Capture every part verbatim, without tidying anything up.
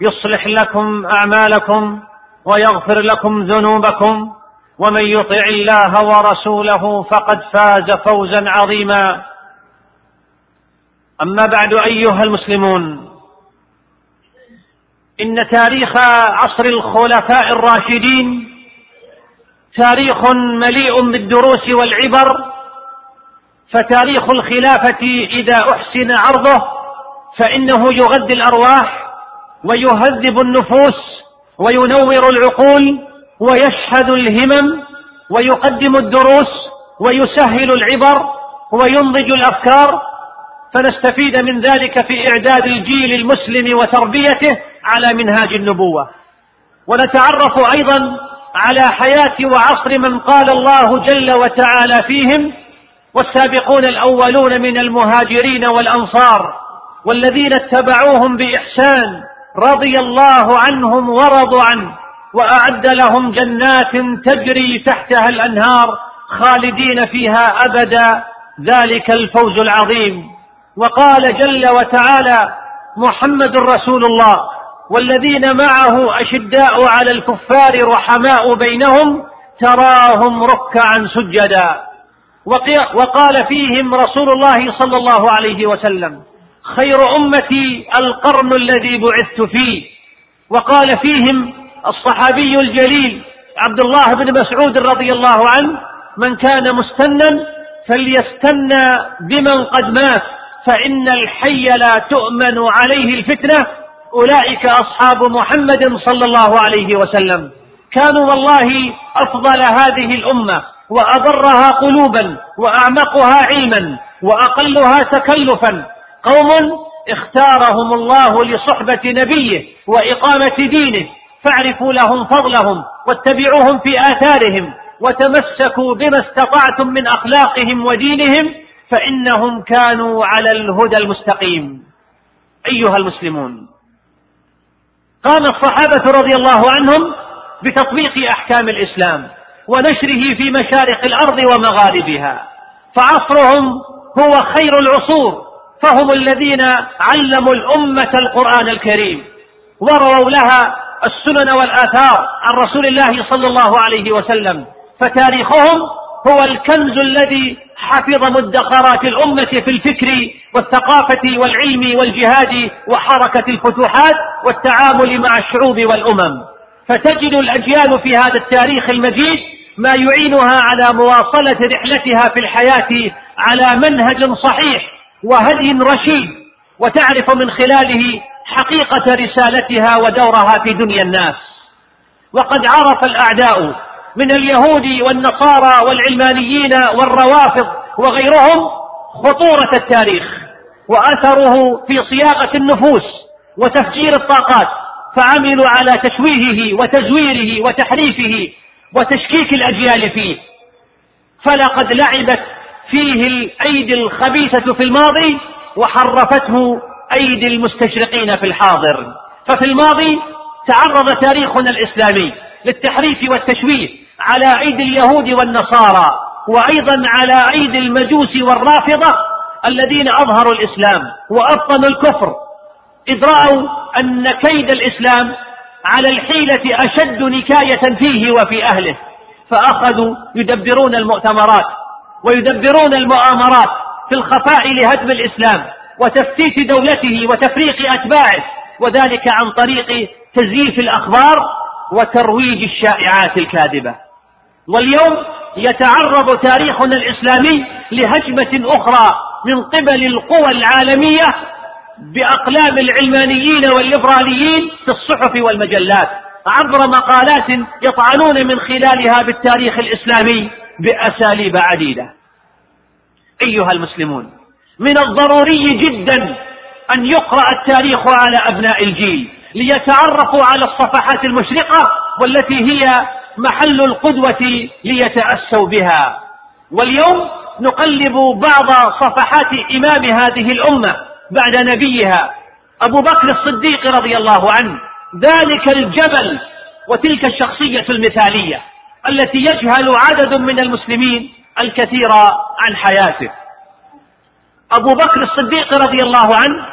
يصلح لكم أعمالكم ويغفر لكم ذنوبكم، ومن يطع الله ورسوله فقد فاز فوزا عظيما. أما بعد، أيها المسلمون، إن تاريخ عصر الخلفاء الراشدين تاريخ مليء بالدروس والعبر. فتاريخ الخلافة إذا أحسن عرضه فإنه يغذي الأرواح ويهذب النفوس وينور العقول ويشحذ الهمم ويقدم الدروس ويسهل العبر وينضج الأفكار، فنستفيد من ذلك في إعداد الجيل المسلم وتربيته على منهاج النبوة، ونتعرف أيضا على حياة وعصر من قال الله جل وتعالى فيهم: والسابقون الأولون من المهاجرين والأنصار والذين اتبعوهم بإحسان رضي الله عنهم ورضوا عنه وأعد لهم جنات تجري تحتها الأنهار خالدين فيها أبدا، ذلك الفوز العظيم. وقال جل وتعالى: محمد رسول الله والذين معه أشداء على الكفار رحماء بينهم تراهم ركعا سجدا. وقال فيهم رسول الله صلى الله عليه وسلم: خير أمتي القرن الذي بعثت فيه. وقال فيهم الصحابي الجليل عبد الله بن مسعود رضي الله عنه: من كان مستنا فليستنى بمن قد مات، فإن الحي لا تؤمن عليه الفتنة، أولئك أصحاب محمد صلى الله عليه وسلم. كانوا والله أفضل هذه الأمة وأبرها قلوبا وأعمقها علما وأقلها تكلفا، قوم اختارهم الله لصحبة نبيه وإقامة دينه، فاعرفوا لهم فضلهم واتبعوهم في آثارهم، وتمسكوا بما استطعتم من أخلاقهم ودينهم، فإنهم كانوا على الهدى المستقيم. أيها المسلمون، قام الصحابة رضي الله عنهم بتطبيق أحكام الإسلام ونشره في مشارق الأرض ومغاربها، فعصرهم هو خير العصور، فهم الذين علموا الأمة القرآن الكريم ورووا لها السنن والآثار عن رسول الله صلى الله عليه وسلم، فتاريخهم هو الكنز الذي حفظ مدخرات الأمة في الفكر والثقافة والعلم والجهاد وحركة الفتوحات والتعامل مع الشعوب والأمم. فتجد الأجيال في هذا التاريخ المجيد ما يعينها على مواصلة رحلتها في الحياة على منهج صحيح وهدي رشيد، وتعرف من خلاله حقيقة رسالتها ودورها في دنيا الناس. وقد عرف الأعداء من اليهود والنصارى والعلمانيين والروافض وغيرهم خطورة التاريخ وأثره في صياغة النفوس وتفجير الطاقات، فعملوا على تشويهه وتزويره وتحريفه وتشكيك الأجيال فيه. فلقد لعبت فيه الأيدي الخبيثة في الماضي وحرفته أيدي المستشرقين في الحاضر. ففي الماضي تعرض تاريخنا الإسلامي للتحريف والتشويه على أيدي اليهود والنصارى، وأيضا على أيدي المجوس والرافضة الذين أظهروا الإسلام وأبطنوا الكفر، إذ رأوا أن كيد الإسلام على الحيلة أشد نكاية فيه وفي أهله، فأخذوا يدبرون المؤتمرات ويدبرون المؤامرات في الخفاء لهدم الإسلام وتفتيت دولته وتفريق أتباعه، وذلك عن طريق تزييف الأخبار وترويج الشائعات الكاذبة. واليوم يتعرض تاريخنا الإسلامي لهجمة أخرى من قبل القوى العالمية بأقلام العلمانيين والليبراليين في الصحف والمجلات عبر مقالات يطعنون من خلالها بالتاريخ الإسلامي بأساليب عديدة. أيها المسلمون، من الضروري جدا أن يقرأ التاريخ على أبناء الجيل ليتعرفوا على الصفحات المشرقة والتي هي محل القدوة ليتأسوا بها. واليوم نقلب بعض صفحات إمام هذه الأمة بعد نبيها أبو بكر الصديق رضي الله عنه، ذلك الجبل وتلك الشخصية المثالية التي يجهل عدد من المسلمين الكثير عن حياته. أبو بكر الصديق رضي الله عنه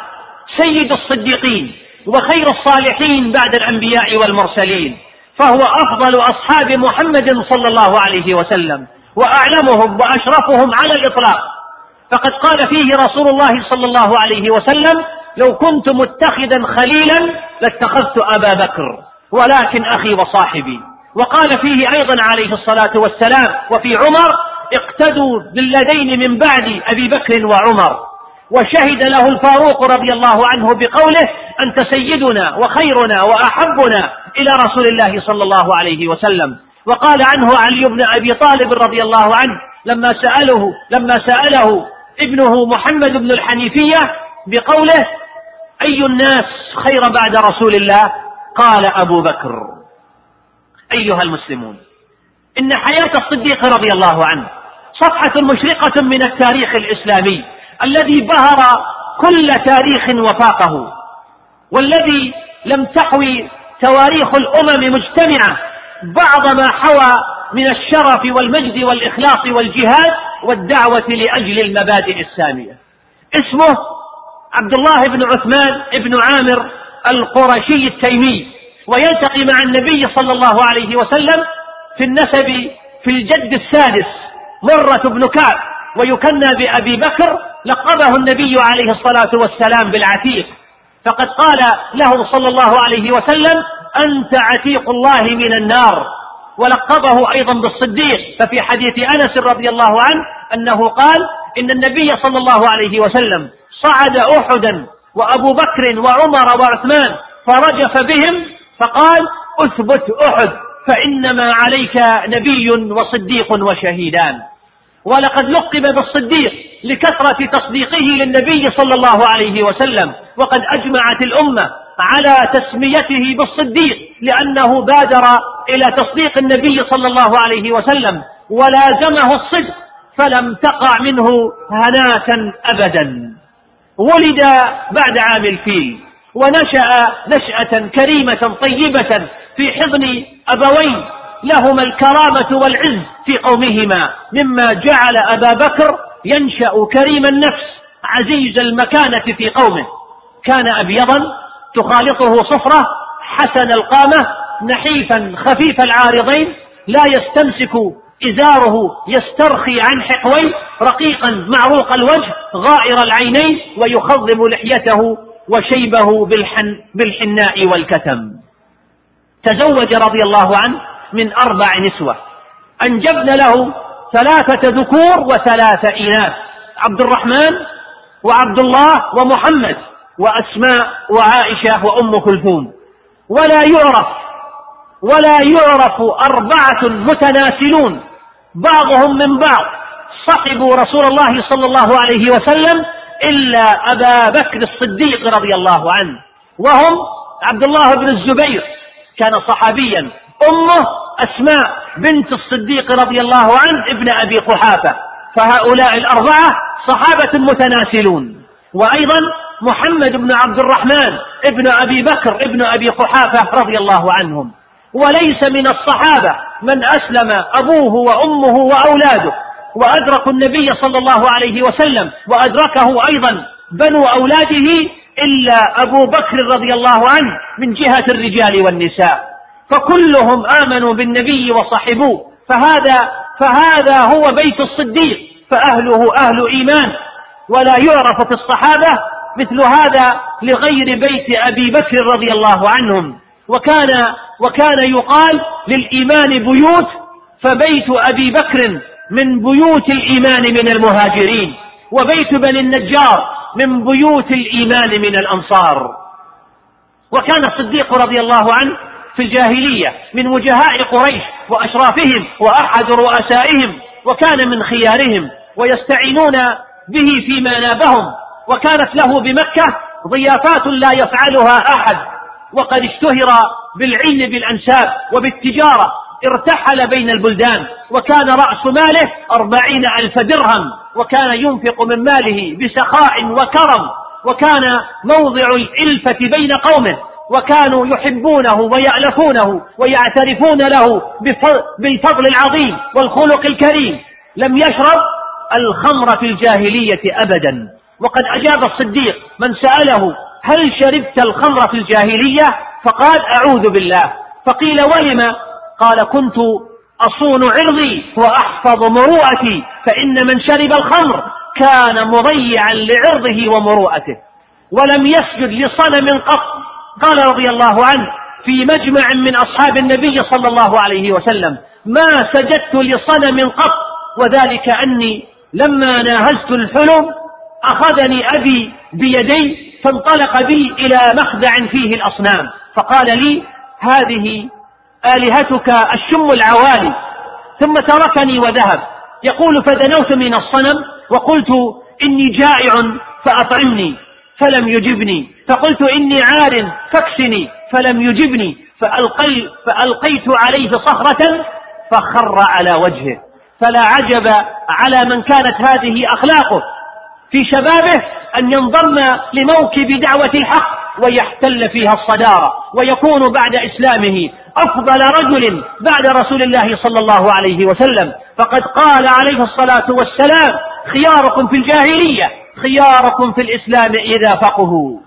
سيد الصديقين وخير الصالحين بعد الأنبياء والمرسلين، فهو أفضل أصحاب محمد صلى الله عليه وسلم وأعلمهم وأشرفهم على الإطلاق، فقد قال فيه رسول الله صلى الله عليه وسلم: لو كنت متخذا خليلا لاتخذت أبا بكر ولكن أخي وصاحبي. وقال فيه أيضا عليه الصلاة والسلام وفي عمر: اقتدوا بالذين من بعد أبي بكر وعمر. وشهد له الفاروق رضي الله عنه بقوله: أنت سيدنا وخيرنا وأحبنا إلى رسول الله صلى الله عليه وسلم. وقال عنه علي بن أبي طالب رضي الله عنه لما سأله لما سأله ابنه محمد بن الحنيفية بقوله: أي الناس خير بعد رسول الله؟ قال: أبو بكر. أيها المسلمون، إن حياة الصديق رضي الله عنه صفحة مشرقة من التاريخ الإسلامي الذي بهر كل تاريخ وفاقه، والذي لم تحوي تواريخ الأمم مجتمعة بعض ما حوى من الشرف والمجد والإخلاص والجهاد والدعوة لأجل المبادئ السامية. اسمه عبد الله بن عثمان بن عامر القرشي التيمي، ويلتقي مع النبي صلى الله عليه وسلم في النسب في الجد السادس مرة بن كعب، ويكنى بأبي بكر، لقبه النبي عليه الصلاة والسلام بالعتيق، فقد قال له صلى الله عليه وسلم: أنت عتيق الله من النار. ولقبه أيضا بالصديق، ففي حديث أنس رضي الله عنه أنه قال: إن النبي صلى الله عليه وسلم صعد أحدا وأبو بكر وعمر وعثمان فرجف بهم فقال: أثبت أحد فإنما عليك نبي وصديق وشهيدان. ولقد لقب بالصديق لكثرة تصديقه للنبي صلى الله عليه وسلم، وقد أجمعت الأمة على تسميته بالصديق لأنه بادر إلى تصديق النبي صلى الله عليه وسلم ولازمه الصدق، فلم تقع منه هناة أبدا. ولد بعد عام الفيل، ونشأ نشأة كريمة طيبة في حضن أبوين لهما الكرامة والعز في قومهما، مما جعل أبا بكر ينشأ كريم النفس عزيز المكانة في قومه. كان أبيضا تخالطه صفرة، حسن القامة، نحيفا خفيف العارضين، لا يستمسك إزاره يسترخي عن حقويه، رقيقا معروق الوجه، غائر العينين، ويخضب لحيته وشيبه بالحن بالحناء والكتم. تزوج رضي الله عنه من أربع نسوة، أنجبن له ثلاثة ذكور وثلاثة إناث: عبد الرحمن وعبد الله ومحمد وأسماء وعائشة وأم كلثوم. ولا يعرف ولا يعرف أربعة متناسلون بعضهم من بعض صحبوا رسول الله صلى الله عليه وسلم إلا أبا بكر الصديق رضي الله عنه، وهم عبد الله بن الزبير كان صحابيا، أمه أسماء بنت الصديق رضي الله عنه ابن أبي قحافة، فهؤلاء الأربعة صحابة متناسلون. وأيضا محمد بن عبد الرحمن ابن أبي بكر ابن أبي قحافة رضي الله عنهم. وليس من الصحابة من أسلم أبوه وأمه وأولاده وأدركوا النبي صلى الله عليه وسلم وأدركه أيضا بنو أولاده إلا أبو بكر رضي الله عنه من جهة الرجال والنساء، فكلهم آمنوا بالنبي وصحبوه. فهذا, فهذا هو بيت الصديق، فأهله أهل إيمان، ولا يعرف في الصحابة مثل هذا لغير بيت أبي بكر رضي الله عنهم. وكان, وكان يقال للإيمان بيوت فبيت أبي بكر من بيوت الإيمان من المهاجرين، وبيت بني النجار من بيوت الإيمان من الأنصار. وكان الصديق رضي الله عنه في الجاهلية من وجهاء قريش وأشرافهم وأحد رؤسائهم، وكان من خيارهم ويستعينون به فيما نابهم. وكانت له بمكة ضيافات لا يفعلها أحد، وقد اشتهر بالعلم بالأنساب وبالتجارة، ارتحل بين البلدان، وكان رأس ماله أربعين ألف درهم، وكان ينفق من ماله بسخاء وكرم، وكان موضع الإلفة بين قومه، وكانوا يحبونه ويألفونه ويعترفون له بالفضل العظيم والخلق الكريم. لم يشرب الخمر في الجاهلية أبدا. وقد أجاب الصديق من سأله هل شربت الخمر في الجاهلية؟ فقال أعوذ بالله. فقيل ولما؟ قال كنت أصون عرضي وأحفظ مروءتي، فإن من شرب الخمر كان مضيعا لعرضه ومروءته. ولم يسجد لصنم قط. قال رضي الله عنه في مجمع من أصحاب النبي صلى الله عليه وسلم ما سجدت لصنم قط، وذلك أني لما ناهزت الحلم أخذني أبي بيدي فانطلق بي إلى مخدع فيه الأصنام، فقال لي هذه آلهتك الشم العوالي، ثم تركني وذهب. يقول فدنوت من الصنم وقلت إني جائع فأطعمني، فلم يجبني، فقلت إني عار فاكسني، فلم يجبني، فألقي فألقيت عليه صخرة فخر على وجهه. فلا عجب على من كانت هذه أخلاقه في شبابه أن ينضم لموكب دعوة الحق ويحتل فيها الصدارة، ويكون بعد إسلامه أفضل رجل بعد رسول الله صلى الله عليه وسلم. فقد قال عليه الصلاة والسلام خياركم في الجاهلية خياركم في الإسلام إذا فقهوا.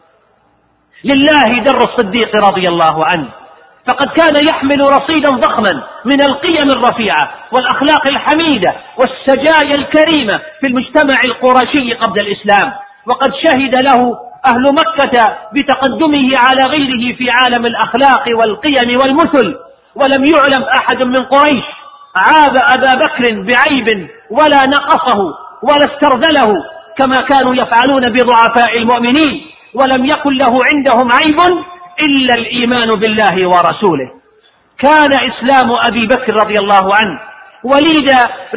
لله در الصديق رضي الله عنه، فقد كان يحمل رصيدا ضخما من القيم الرفيعة والأخلاق الحميدة والسجايا الكريمة في المجتمع القرشي قبل الإسلام. وقد شهد له أهل مكة بتقدمه على غيره في عالم الأخلاق والقيم والمثل، ولم يعلم أحد من قريش عاب أبا بكر بعيب ولا نقصه ولا استرذله كما كانوا يفعلون بضعفاء المؤمنين. ولم يكن له عندهم عيب إلا الإيمان بالله ورسوله. كان إسلام أبي بكر رضي الله عنه وليد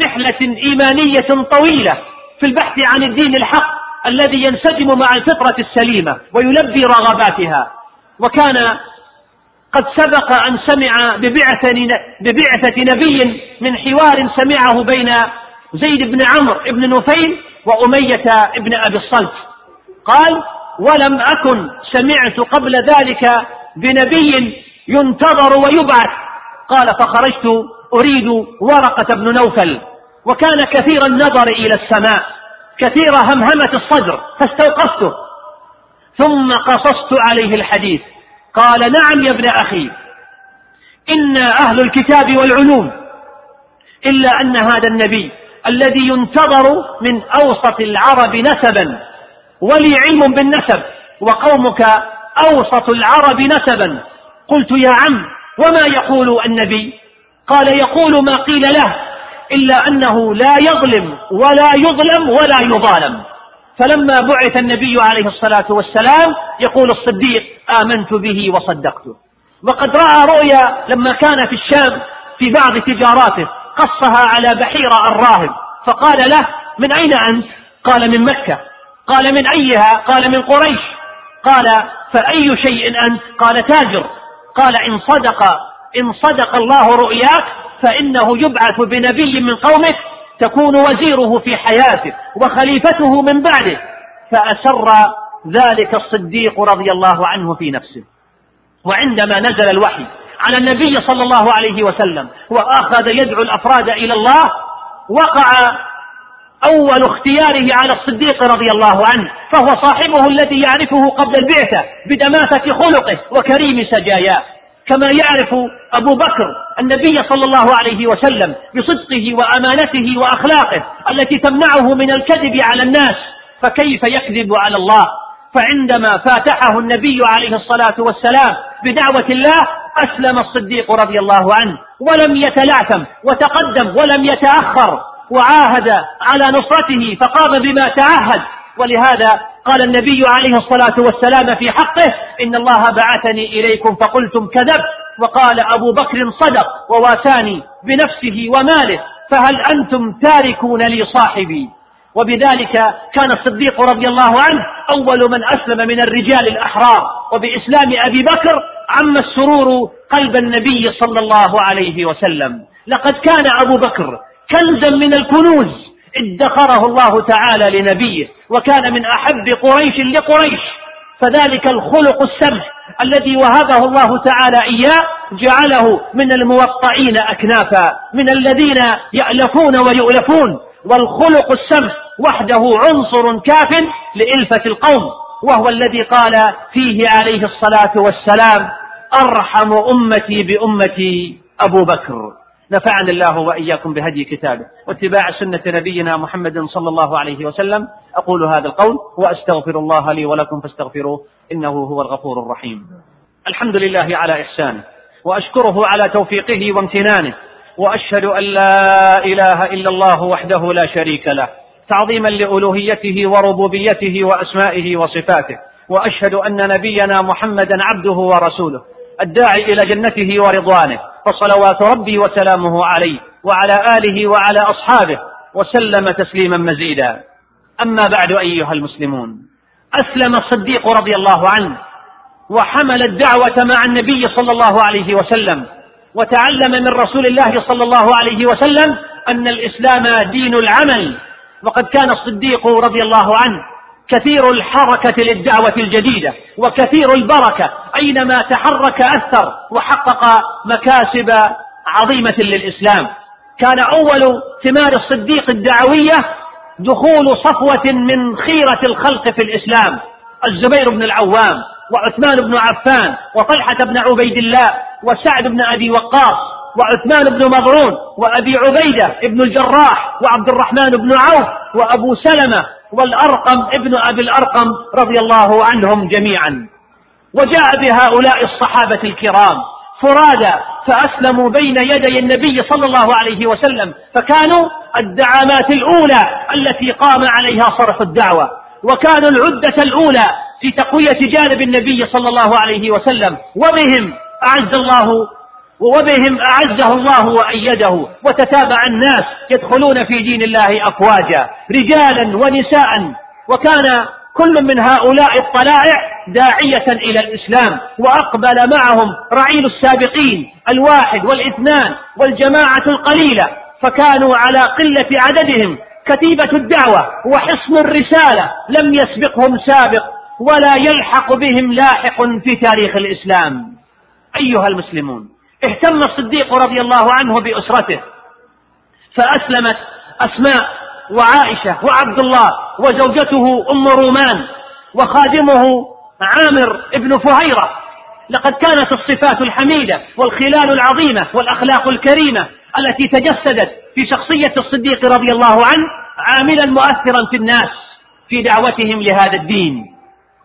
رحلة إيمانية طويلة في البحث عن الدين الحق الذي ينسجم مع الفطرة السليمة ويلبي رغباتها. وكان قد سبق أن سمع ببعثة نبي من حوار سمعه بين زيد بن عمرو بن نفيل وأمية بن أبي الصلت، قال ولم أكن سمعت قبل ذلك بنبي ينتظر ويبعث. قال فخرجت أريد ورقة بن نوفل، وكان كثير النظر إلى السماء كثير همهمة الصدر، فاستوقفته ثم قصصت عليه الحديث. قال نعم يا ابن أخي، إنا أهل الكتاب والعلوم، إلا أن هذا النبي الذي ينتظر من أوسط العرب نسبا، ولي علم بالنسب، وقومك أوسط العرب نسبا. قلت يا عم وما يقول النبي؟ قال يقول ما قيل له، إلا أنه لا يظلم ولا يظلم ولا يظالم. فلما بعث النبي عليه الصلاة والسلام يقول الصديق آمنت به وصدقته. وقد رأى رؤيا لما كان في الشام في بعض تجاراته قصها على بحيرة الراهب، فقال له من أين أنت؟ قال من مكة. قال من أيها؟ قال من قريش. قال فأي شيء أنت؟ قال تاجر. قال إن صدق إن صدق الله رؤياك فإنه يبعث بنبي من قومك تكون وزيره في حياته وخليفته من بعده. فأسر ذلك الصديق رضي الله عنه في نفسه. وعندما نزل الوحي على النبي صلى الله عليه وسلم وأخذ يدعو الأفراد إلى الله، وقع أول اختياره على الصديق رضي الله عنه، فهو صاحبه الذي يعرفه قبل البعثة بدماسة خلقه وكريم سجاياه، كما يعرف أبو بكر النبي صلى الله عليه وسلم بصدقه وأمانته وأخلاقه التي تمنعه من الكذب على الناس، فكيف يكذب على الله؟ فعندما فاتحه النبي عليه الصلاة والسلام بدعوة الله أسلم الصديق رضي الله عنه ولم يتلعثم، وتقدم ولم يتأخر، وعاهد على نصرته فقام بما تعهد. ولهذا قال النبي عليه الصلاة والسلام في حقه: إن الله بعثني إليكم فقلتم كذب، وقال أبو بكر صدق وواساني بنفسه وماله، فهل أنتم تاركون لي صاحبي؟ وبذلك كان الصديق رضي الله عنه أول من أسلم من الرجال الأحرار، وبإسلام أبي بكر عم السرور قلب النبي صلى الله عليه وسلم. لقد كان أبو بكر كنزا من الكنوز ادخره الله تعالى لنبيه، وكان من أحب قريش لقريش، فذلك الخلق السمح الذي وهبه الله تعالى إياه جعله من الموطئين أكنافا، من الذين يألفون ويؤلفون. والخلق السمح وحده عنصر كاف لإلفة القوم، وهو الذي قال فيه عليه الصلاة والسلام: أرحم أمتي بأمتي أبو بكر. نفعني الله وإياكم بهدي كتابه واتباع سنة نبينا محمد صلى الله عليه وسلم. أقول هذا القول وأستغفر الله لي ولكم فاستغفروه إنه هو الغفور الرحيم. الحمد لله على إحسانه، وأشكره على توفيقه وامتنانه، وأشهد أن لا إله إلا الله وحده لا شريك له تعظيما لألوهيته وربوبيته وأسمائه وصفاته، وأشهد أن نبينا محمدا عبده ورسوله الداعي إلى جنته ورضوانه، فصلوات ربي وسلامه عليه وعلى آله وعلى أصحابه وسلم تسليما مزيدا. أما بعد، أيها المسلمون، أسلم الصديق رضي الله عنه وحمل الدعوة مع النبي صلى الله عليه وسلم، وتعلم من رسول الله صلى الله عليه وسلم أن الإسلام دين العمل. وقد كان الصديق رضي الله عنه كثير الحركة للدعوة الجديدة، وكثير البركة، أينما تحرك أثر وحقق مكاسب عظيمة للإسلام. كان أول ثمار الصديق الدعوية دخول صفوة من خيرة الخلق في الإسلام: الزبير بن العوام، وعثمان بن عفان، وطلحة بن عبيد الله، وسعد بن أبي وقاص، وعثمان بن مظعون، وأبي عبيدة بن الجراح، وعبد الرحمن بن عوف، وأبو سلمة، والأرقم ابن أبي الأرقم، رضي الله عنهم جميعا. وجاء بهؤلاء الصحابة الكرام فرادى، فأسلموا بين يدي النبي صلى الله عليه وسلم، فكانوا الدعامات الأولى التي قام عليها صرف الدعوة، وكانوا العدة الأولى في تقوية جانب النبي صلى الله عليه وسلم، وبهم أعز الله وبهم أعزه الله وأيده. وتتابع الناس يدخلون في دين الله أفواجا، رجالا ونساء، وكان كل من هؤلاء الطلائع داعية إلى الإسلام. وأقبل معهم رعيل السابقين الواحد والاثنان والجماعة القليلة، فكانوا على قلة عددهم كتيبة الدعوة وحصن الرسالة، لم يسبقهم سابق ولا يلحق بهم لاحق في تاريخ الإسلام. أيها المسلمون، اهتم الصديق رضي الله عنه بأسرته، فأسلمت أسماء وعائشة وعبد الله وزوجته أم رومان وخادمه عامر ابن فهيرة. لقد كانت الصفات الحميدة والخلال العظيمة والأخلاق الكريمة التي تجسدت في شخصية الصديق رضي الله عنه عاملا مؤثرا في الناس في دعوتهم لهذا الدين.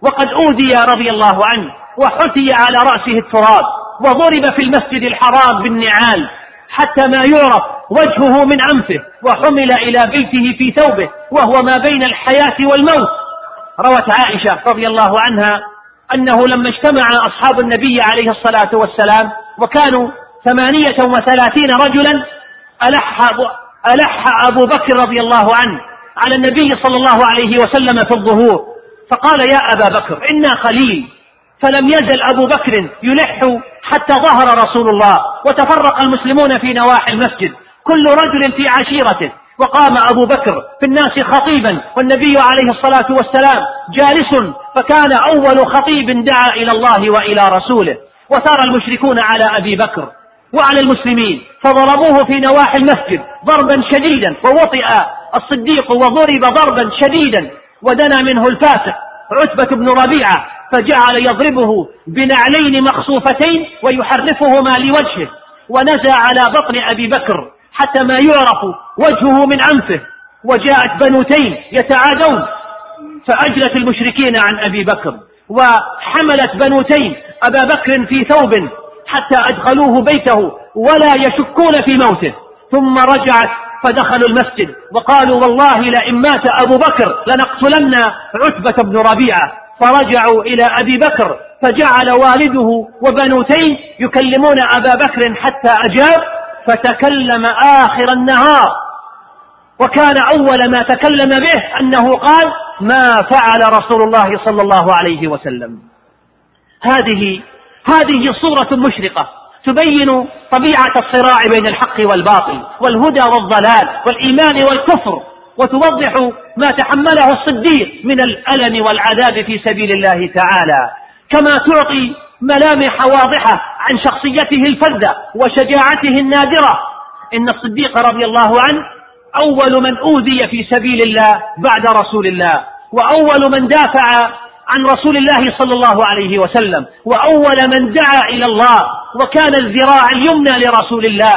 وقد أوذي رضي الله عنه وحثي على رأسه التراب، وضرب في المسجد الحرام بالنعال حتى ما يعرف وجهه من أنفه، وحمل إلى بيته في ثوبه وهو ما بين الحياة والموت. روت عائشة رضي الله عنها أنه لما اجتمع أصحاب النبي عليه الصلاة والسلام وكانوا ثمانية وثلاثين رجلا، ألح أبو, ألح أبو بكر رضي الله عنه على النبي صلى الله عليه وسلم في الظهور، فقال: يا أبا بكر، إنا قليل. فلم يزل أبو بكر يلح حتى ظهر رسول الله، وتفرق المسلمون في نواحي المسجد كل رجل في عشيرته، وقام أبو بكر في الناس خطيبا، والنبي عليه الصلاة والسلام جالس، فكان أول خطيب دعا إلى الله وإلى رسوله. وثار المشركون على أبي بكر وعلى المسلمين، فضربوه في نواحي المسجد ضربا شديدا، ووطئ الصديق وضرب ضربا شديدا، ودنا منه الفاسق عتبة بن ربيعة، فجعل يضربه بنعلين مخصوفتين ويحرفهما لوجهه، ونزى على بطن أبي بكر حتى ما يعرف وجهه من أنفه. وجاءت بنوتين يتعادون، فأجلت المشركين عن أبي بكر، وحملت بنوتين أبا بكر في ثوب حتى أدخلوه بيته، ولا يشكون في موته. ثم رجعت فدخلوا المسجد وقالوا والله لئن مات أبو بكر لنقتلن عتبة بن ربيعة. فرجعوا إلى أبي بكر فجعل والده وبنوتيه يكلمون أبا بكر حتى أجاب، فتكلم آخر النهار، وكان أول ما تكلم به أنه قال ما فعل رسول الله صلى الله عليه وسلم. هذه هذه صورة مشرقة تبين طبيعة الصراع بين الحق والباطل والهدى والضلال والإيمان والكفر، وتوضح ما تحمله الصديق من الألم والعذاب في سبيل الله تعالى، كما تعطي ملامح واضحة عن شخصيته الفذة وشجاعته النادرة. إن الصديق رضي الله عنه أول من أوذي في سبيل الله بعد رسول الله، وأول من دافع عن رسول الله صلى الله عليه وسلم، وأول من دعا إلى الله، وكان الذراع اليمنى لرسول الله،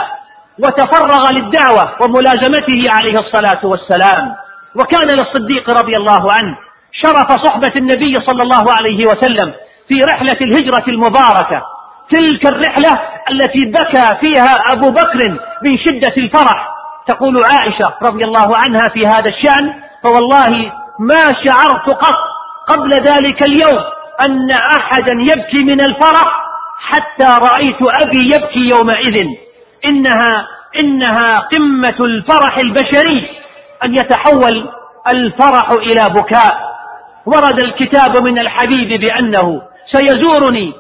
وتفرغ للدعوة وملازمته عليه الصلاة والسلام. وكان للصديق رضي الله عنه شرف صحبة النبي صلى الله عليه وسلم في رحلة الهجرة المباركة، تلك الرحلة التي بكى فيها أبو بكر من شدة الفرح. تقول عائشة رضي الله عنها في هذا الشأن: فوالله ما شعرت قط قبل ذلك اليوم أن أحدا يبكي من الفرح حتى رأيت أبي يبكي يومئذ. إنها إنها قمة الفرح البشري أن يتحول الفرح إلى بكاء. ورد الكتاب من الحبيب بأنه سيزورني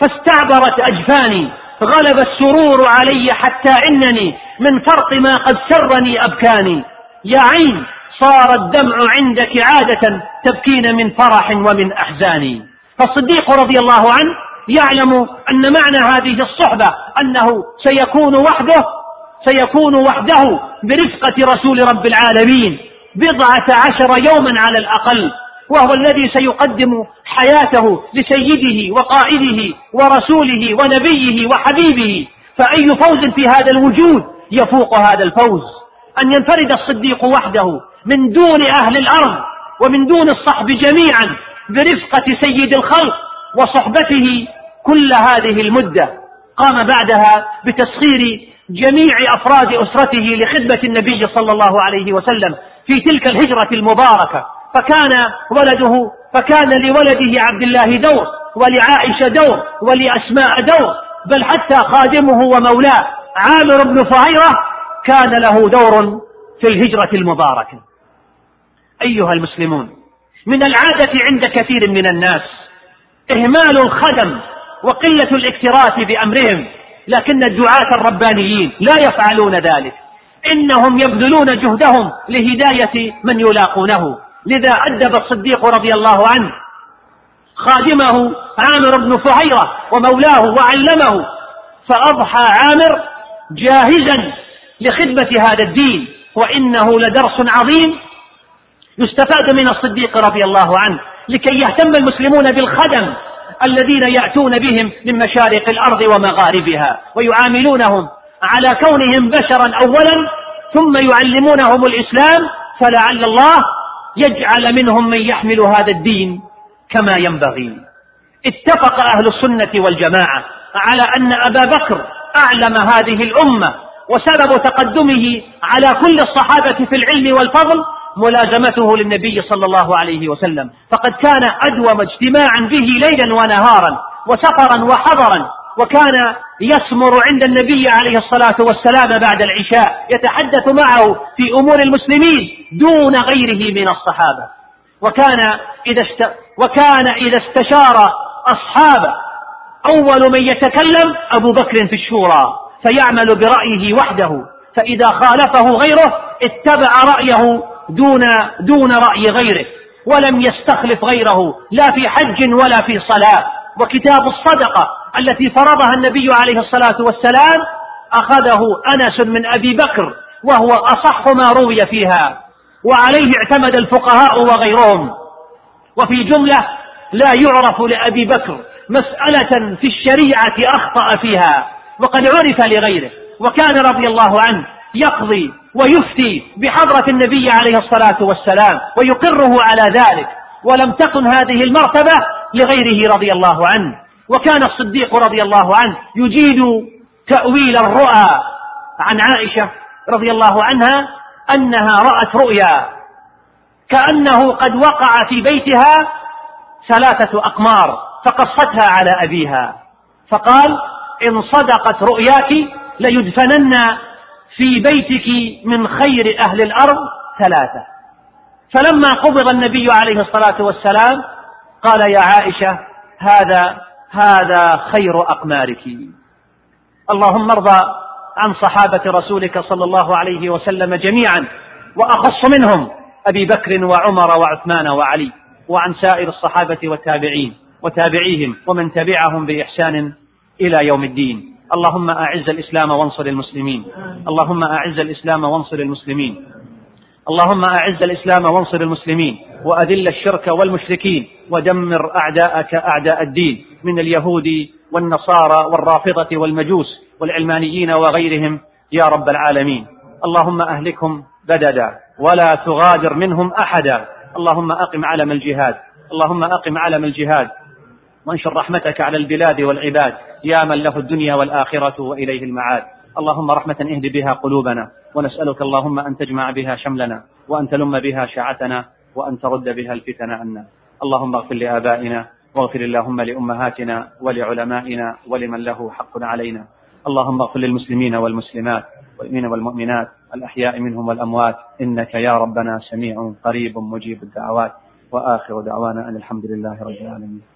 فاستعبرت أجفاني، غلب السرور علي حتى إنني من فرط ما قد سرني أبكاني. يا عين صار الدمع عندك عادة تبكين من فرح ومن أحزان. فالصديق رضي الله عنه يعلم أن معنى هذه الصحبة أنه سيكون وحده سيكون وحده برفقة رسول رب العالمين بضعة عشر يوما على الأقل، وهو الذي سيقدم حياته لسيده وقائده ورسوله ونبيه وحبيبه. فأي فوز في هذا الوجود يفوق هذا الفوز؟ أن ينفرد الصديق وحده من دون أهل الأرض ومن دون الصحب جميعا برفقة سيد الخلق وصحبته كل هذه المدة. قام بعدها بتسخير جميع أفراد أسرته لخدمة النبي صلى الله عليه وسلم في تلك الهجرة المباركة، فكان ولده فكان لولده عبد الله دور، ولعائشة دور، ولأسماء دور، بل حتى خادمه ومولاه عامر بن فهيرة كان له دور في الهجرة المباركة. أيها المسلمون، من العادة عند كثير من الناس إهمال الخدم وقلة الاكتراث بأمرهم، لكن الدعاة الربانيين لا يفعلون ذلك، إنهم يبذلون جهدهم لهداية من يلاقونه. لذا أدب الصديق رضي الله عنه خادمه عامر بن فهيرة ومولاه وعلمه، فأضحى عامر جاهزا لخدمة هذا الدين. وإنه لدرس عظيم يستفاد من الصديق رضي الله عنه لكي يهتم المسلمون بالخدم الذين يأتون بهم من مشارق الأرض ومغاربها، ويعاملونهم على كونهم بشرا أولا، ثم يعلمونهم الإسلام، فلعل الله يجعل منهم من يحمل هذا الدين كما ينبغي. اتفق أهل السنة والجماعة على أن أبا بكر أعلم هذه الأمة، وسبب تقدمه على كل الصحابة في العلم والفضل ملازمته للنبي صلى الله عليه وسلم، فقد كان أدوم اجتماعا به ليلا ونهارا وسفرا وحضرا، وكان يسمر عند النبي عليه الصلاة والسلام بعد العشاء يتحدث معه في أمور المسلمين دون غيره من الصحابة. وكان إذا است... وكان إذا استشار أصحابه أول من يتكلم أبو بكر في الشورى، فيعمل برأيه وحده، فإذا خالفه غيره اتبع رأيه دون دون رأي غيره، ولم يستخلف غيره لا في حج ولا في صلاة. وكتاب الصدقة التي فرضها النبي عليه الصلاة والسلام أخذه أنس من أبي بكر، وهو أصح ما روي فيها، وعليه اعتمد الفقهاء وغيرهم. وفي جملة لا يعرف لأبي بكر مسألة في الشريعة أخطأ فيها وقد عرف لغيره، وكان رضي الله عنه يقضي ويفتي بحضرة النبي عليه الصلاة والسلام ويقره على ذلك، ولم تكن هذه المرتبة لغيره رضي الله عنه. وكان الصديق رضي الله عنه يجيد تأويل الرؤى عن عائشة رضي الله عنها أنها رأت رؤيا كأنه قد وقع في بيتها ثلاثة أقمار فقصتها على أبيها فقال: إن صدقت رؤياك ليدفنن في بيتك من خير أهل الأرض ثلاثة. فلما قبض النبي عليه الصلاة والسلام قال: يا عائشة هذا هذا خير أقمارك. اللهم ارضى عن صحابة رسولك صلى الله عليه وسلم جميعا، وأخص منهم أبي بكر وعمر وعثمان وعلي، وعن سائر الصحابة والتابعين وتابعيهم ومن تبعهم بإحسان إلى يوم الدين. اللهم أعز الإسلام وانصر المسلمين، اللهم أعز الإسلام وانصر المسلمين، اللهم أعز الإسلام وانصر المسلمين، وأذل الشرك والمشركين، ودمر أعداءك أعداء الدين من اليهود والنصارى والرافضة والمجوس والعلمانيين وغيرهم يا رب العالمين. اللهم أهلكهم بددا ولا تغادر منهم أحدا. اللهم أقم علم الجهاد، اللهم أقم علم الجهاد، وانشر رحمتك على البلاد والعباد يا من له الدنيا والآخرة وإليه المعاد. اللهم رحمة اهد بها قلوبنا، ونسألك اللهم أن تجمع بها شملنا، وأن تلم بها شعتنا، وأن ترد بها الفتن عنا. اللهم اغفر لآبائنا، واغفر اللهم لأمهاتنا ولعلمائنا ولمن له حق علينا. اللهم اغفر للمسلمين والمسلمات والمؤمنين والمؤمنات الأحياء منهم والأموات، إنك يا ربنا سميع قريب مجيب الدعوات. وآخر دعوانا أن الحمد لله رب العالمين.